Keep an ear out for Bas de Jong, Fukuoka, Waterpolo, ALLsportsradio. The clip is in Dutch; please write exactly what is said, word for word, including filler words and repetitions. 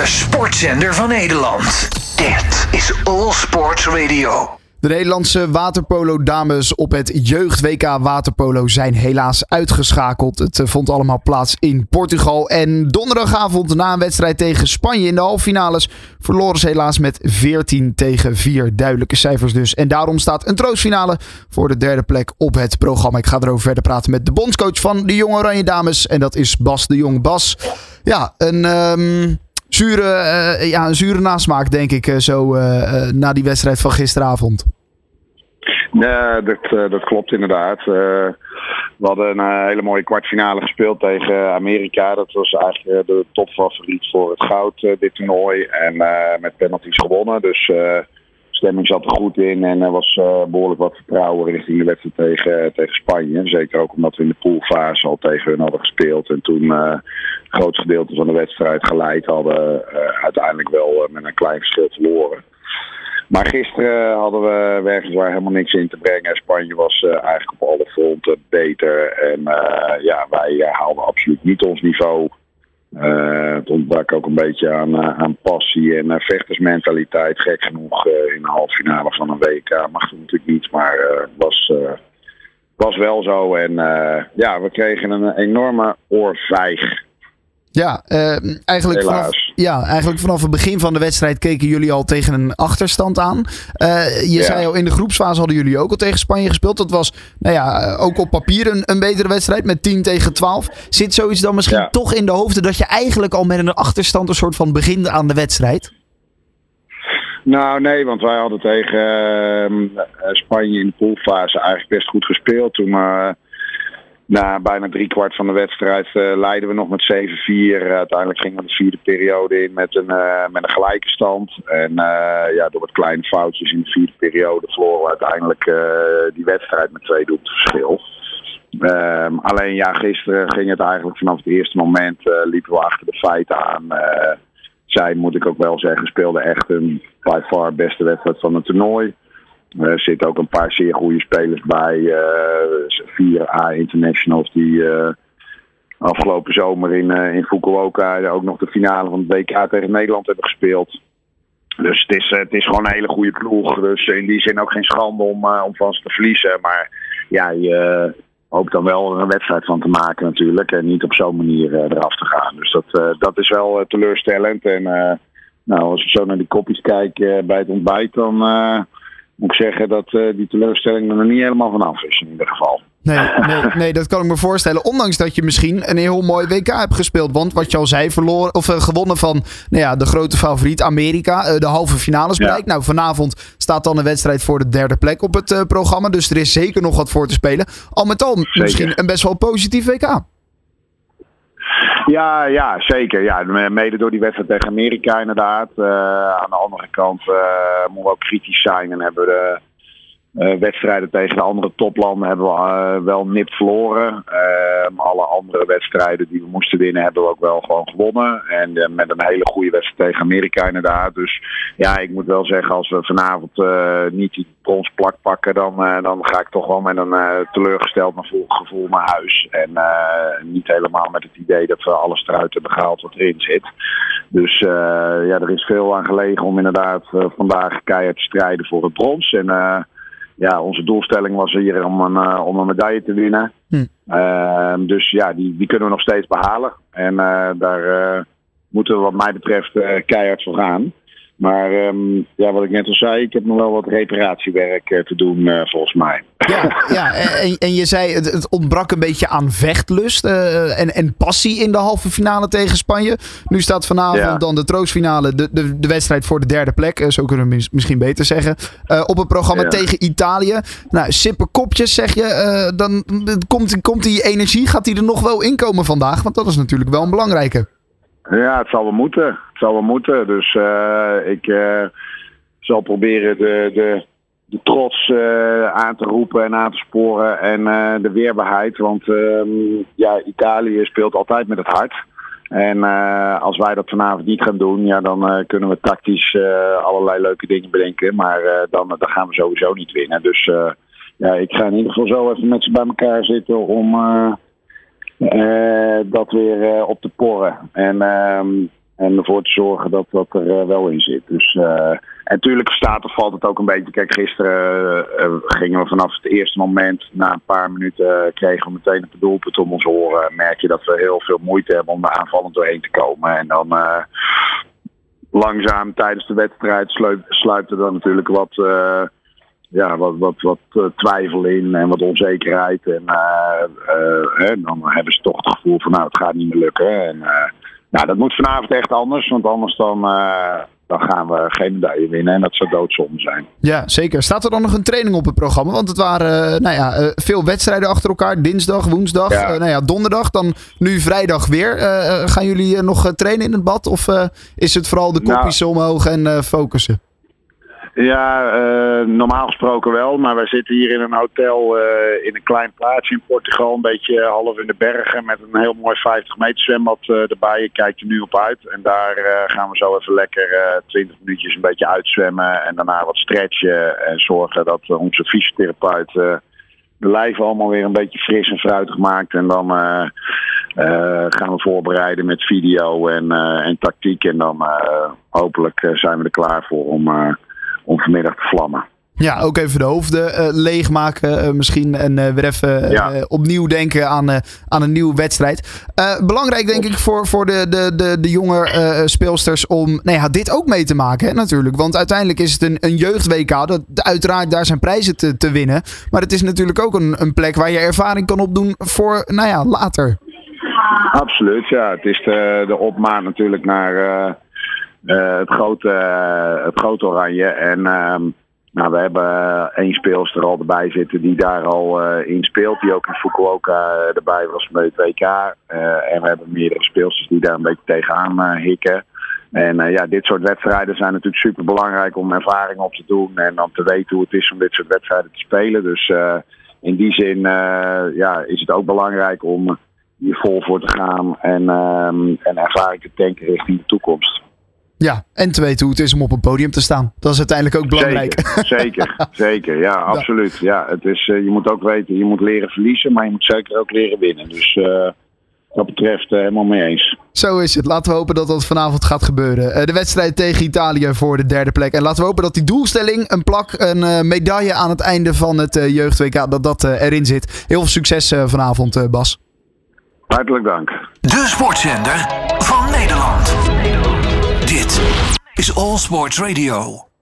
de sportzender van Nederland. Dit is All Sports Radio. De Nederlandse waterpolo-dames op het jeugd-W K waterpolo zijn helaas uitgeschakeld. Het vond allemaal plaats in Portugal. En donderdagavond na een wedstrijd tegen Spanje in de halffinales verloren ze helaas met veertien tegen vier. Duidelijke cijfers dus. En daarom staat een troostfinale voor de derde plek op het programma. Ik ga erover verder praten met de bondscoach van de Jong Oranje dames. En dat is Bas de Jong. Bas, ja, een... Um... Zure, uh, ja, een zure nasmaak, denk ik, uh, zo uh, uh, na die wedstrijd van gisteravond. Ja, dat, uh, dat klopt inderdaad. Uh, we hadden een uh, hele mooie kwartfinale gespeeld tegen Amerika. Dat was eigenlijk uh, de topfavoriet voor het goud, uh, dit toernooi. En uh, met penalties gewonnen. Dus uh, stemming zat er goed in. En er was uh, behoorlijk wat vertrouwen richting de wedstrijd tegen, uh, tegen Spanje. Zeker ook omdat we in de poolfase al tegen hun hadden gespeeld. En toen... Uh, een groot gedeelte van de wedstrijd geleid hadden, uh, uiteindelijk wel uh, met een klein verschil verloren. Maar gisteren hadden we weliswaar helemaal niks in te brengen. Spanje was uh, eigenlijk op alle fronten beter. En uh, ja, wij haalden absoluut niet ons niveau. Uh, het ontbrak ook een beetje aan, uh, aan passie en uh, vechtersmentaliteit. Gek genoeg uh, in de halffinale van een W K mag het natuurlijk niet, maar het uh, was... Uh, was wel zo. En uh, ja, we kregen een enorme oorvijg. Ja, uh, eigenlijk vanaf, ja, eigenlijk vanaf het begin van de wedstrijd keken jullie al tegen een achterstand aan. Uh, je ja. zei al, in de groepsfase hadden jullie ook al tegen Spanje gespeeld. Dat was, nou ja, ook op papier een, een betere wedstrijd met tien tegen twaalf. Zit zoiets dan misschien ja. toch in de hoofden dat je eigenlijk al met een achterstand een soort van begint aan de wedstrijd? Nou nee, want wij hadden tegen uh, Spanje in de poolfase eigenlijk best goed gespeeld. Toen... Uh, Na bijna driekwart van de wedstrijd uh, leidden we nog met zeven vier. Uh, uiteindelijk gingen we de vierde periode in met een, uh, met een gelijke stand. En uh, ja, door wat kleine foutjes in de vierde periode verloren we uiteindelijk uh, die wedstrijd met twee doelpunten verschil. Um, alleen ja, gisteren ging het eigenlijk vanaf het eerste moment, uh, liepen we achter de feiten aan. Uh, zij, moet ik ook wel zeggen, speelden echt een by far beste wedstrijd van het toernooi. Er zitten ook een paar zeer goede spelers bij. Uh, vier A internationals die uh, afgelopen zomer in, uh, in Fukuoka ook nog de finale van het W K tegen Nederland hebben gespeeld. Dus het is, uh, het is gewoon een hele goede ploeg. Dus in die zin ook geen schande om, uh, om van ze te verliezen. Maar ja, je uh, hoopt dan wel er een wedstrijd van te maken natuurlijk. En niet op zo'n manier uh, eraf te gaan. Dus dat, uh, dat is wel uh, teleurstellend. En uh, nou, als we zo naar die kopjes kijken uh, bij het ontbijt, dan... Uh, moet ik zeggen dat uh, die teleurstelling er nog niet helemaal vanaf is in ieder geval. Nee, nee, nee, dat kan ik me voorstellen. Ondanks dat je misschien een heel mooi W K hebt gespeeld. Want wat je al zei, verloren, of, uh, gewonnen van nou ja, de grote favoriet Amerika. Uh, de halve finales bereikt. Ja. Nou, vanavond staat dan een wedstrijd voor de derde plek op het uh, programma. Dus er is zeker nog wat voor te spelen. Al met al zeker. Misschien een best wel positief W K. Ja, ja, zeker. Ja, mede door die wedstrijd tegen Amerika inderdaad. Uh, aan de andere kant uh, moeten we ook kritisch zijn. En hebben we de uh, wedstrijden tegen de andere toplanden hebben we, uh, wel nipt verloren. Uh, alle andere wedstrijden die we moesten winnen hebben we ook wel gewoon gewonnen. En uh, met een hele goede wedstrijd tegen Amerika inderdaad. Dus ja, ik moet wel zeggen, als we vanavond uh, niet die bronsplak pakken, dan, uh, dan ga ik toch wel met een uh, teleurgesteld gevoel naar huis. En uh, niet helemaal met het idee dat we alles eruit hebben gehaald wat erin zit. Dus uh, ja, er is veel aan gelegen om inderdaad uh, vandaag keihard te strijden voor het brons. En uh, ja, onze doelstelling was hier om een, uh, om een medaille te winnen. Hm. Uh, dus ja, die, die kunnen we nog steeds behalen. En uh, daar uh, moeten we wat mij betreft uh, keihard voor gaan. Maar um, ja, wat ik net al zei, ik heb nog wel wat reparatiewerk uh, te doen uh, volgens mij. Ja, ja en, en je zei het, het ontbrak een beetje aan vechtlust uh, en, en passie in de halve finale tegen Spanje. Nu staat vanavond ja. dan de troostfinale, de, de, de wedstrijd voor de derde plek. Uh, zo kunnen we mis, misschien beter zeggen. Uh, op het programma ja. tegen Italië. Nou, sippe kopjes zeg je. Uh, dan komt, komt die energie, gaat die er nog wel inkomen vandaag? Want dat is natuurlijk wel een belangrijke. Ja, het zal wel moeten. Het zal wel moeten. Dus uh, ik uh, zal proberen de, de, de trots uh, aan te roepen en aan te sporen en uh, de weerbaarheid. Want uh, ja, Italië speelt altijd met het hart. En uh, als wij dat vanavond niet gaan doen, ja, dan uh, kunnen we tactisch uh, allerlei leuke dingen bedenken. Maar uh, dan, dan gaan we sowieso niet winnen. Dus uh, ja, ik ga in ieder geval zo even met ze bij elkaar zitten om... Uh, Uh, dat weer uh, op te porren. En uh, En ervoor te zorgen dat dat er uh, wel in zit. Dus, uh, en natuurlijk staat of valt het ook een beetje. Kijk, gisteren uh, gingen we vanaf het eerste moment, na een paar minuten uh, kregen we meteen een doelpunt om ons horen. Merk je dat we heel veel moeite hebben om daar aanvallend doorheen te komen. En dan uh, langzaam tijdens de wedstrijd sluip, sluipt er dan natuurlijk wat, uh, ja, wat, wat, wat uh, twijfel in en wat onzekerheid. En, uh, uh, en dan hebben ze toch het gevoel van nou, het gaat niet meer lukken. En, uh, Nou, dat moet vanavond echt anders, want anders dan, uh, dan gaan we geen medaille winnen en dat zou doodzonde zijn. Ja, zeker. Staat er dan nog een training op het programma? Want het waren uh, nou ja, uh, veel wedstrijden achter elkaar, dinsdag, woensdag, ja. Uh, nou ja, donderdag, dan nu vrijdag weer. Uh, gaan jullie uh, nog trainen in het bad of uh, is het vooral de kopjes nou, omhoog en uh, focussen? Ja, uh, normaal gesproken wel, maar wij zitten hier in een hotel uh, in een klein plaatsje in Portugal, een beetje uh, half in de bergen met een heel mooi vijftig meter zwembad uh, erbij. Ik kijk er nu op uit en daar uh, gaan we zo even lekker uh, twintig minuutjes een beetje uitzwemmen en daarna wat stretchen en zorgen dat uh, onze fysiotherapeut uh, de lijf allemaal weer een beetje fris en fruitig maakt en dan... Uh, Uh, gaan we voorbereiden met video en, uh, en tactiek. En dan uh, hopelijk uh, zijn we er klaar voor om, uh, om vanmiddag te vlammen. Ja, ook even de hoofden uh, leegmaken uh, misschien. En uh, weer even uh, ja. uh, opnieuw denken aan, uh, aan een nieuwe wedstrijd. Uh, belangrijk denk ik voor, voor de, de, de, de jonge uh, speelsters om nou ja, dit ook mee te maken. Hè, natuurlijk. Want uiteindelijk is het een, een jeugd-W K. Dat, uiteraard daar zijn prijzen te, te winnen. Maar het is natuurlijk ook een, een plek waar je ervaring kan opdoen voor nou ja, later. Absoluut, ja. Het is de, de opmaat natuurlijk naar uh, uh, het, grote, uh, het grote Oranje. En uh, nou, we hebben uh, één speelster al erbij zitten die daar al uh, in speelt. Die ook in Fukuoka uh, erbij was bij het W K. Uh, en we hebben meerdere speelsters die daar een beetje tegenaan uh, hikken. En uh, ja, dit soort wedstrijden zijn natuurlijk super belangrijk om ervaring op te doen. En om te weten hoe het is om dit soort wedstrijden te spelen. Dus uh, in die zin uh, ja, is het ook belangrijk om... hier vol voor te gaan en, um, en ervaring te tanken richting de toekomst. Ja, en te weten hoe het is om op een podium te staan. Dat is uiteindelijk ook belangrijk. Zeker, zeker, zeker. Ja, absoluut. Ja, het is, uh, je moet ook weten, je moet leren verliezen, maar je moet zeker ook leren winnen. Dus uh, wat betreft uh, helemaal mee eens. Zo is het. Laten we hopen dat dat vanavond gaat gebeuren. Uh, de wedstrijd tegen Italië voor de derde plek. En laten we hopen dat die doelstelling, een plak, een uh, medaille aan het einde van het uh, jeugd-W K, dat dat uh, erin zit. Heel veel succes uh, vanavond, uh, Bas. Hartelijk dank. De sportzender van Nederland. Dit is ALLsportsradio.